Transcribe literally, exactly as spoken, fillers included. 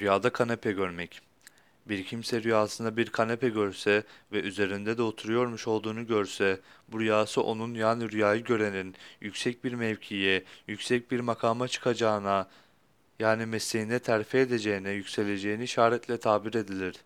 Rüyada kanepe görmek. Bir kimse rüyasında bir kanepe görse ve üzerinde de oturuyormuş olduğunu görse, bu rüyası onun yani rüyayı görenin yüksek bir mevkiye, yüksek bir makama çıkacağına, yani mesleğinde terfi edeceğine, yükseleceğini işaretle tabir edilir.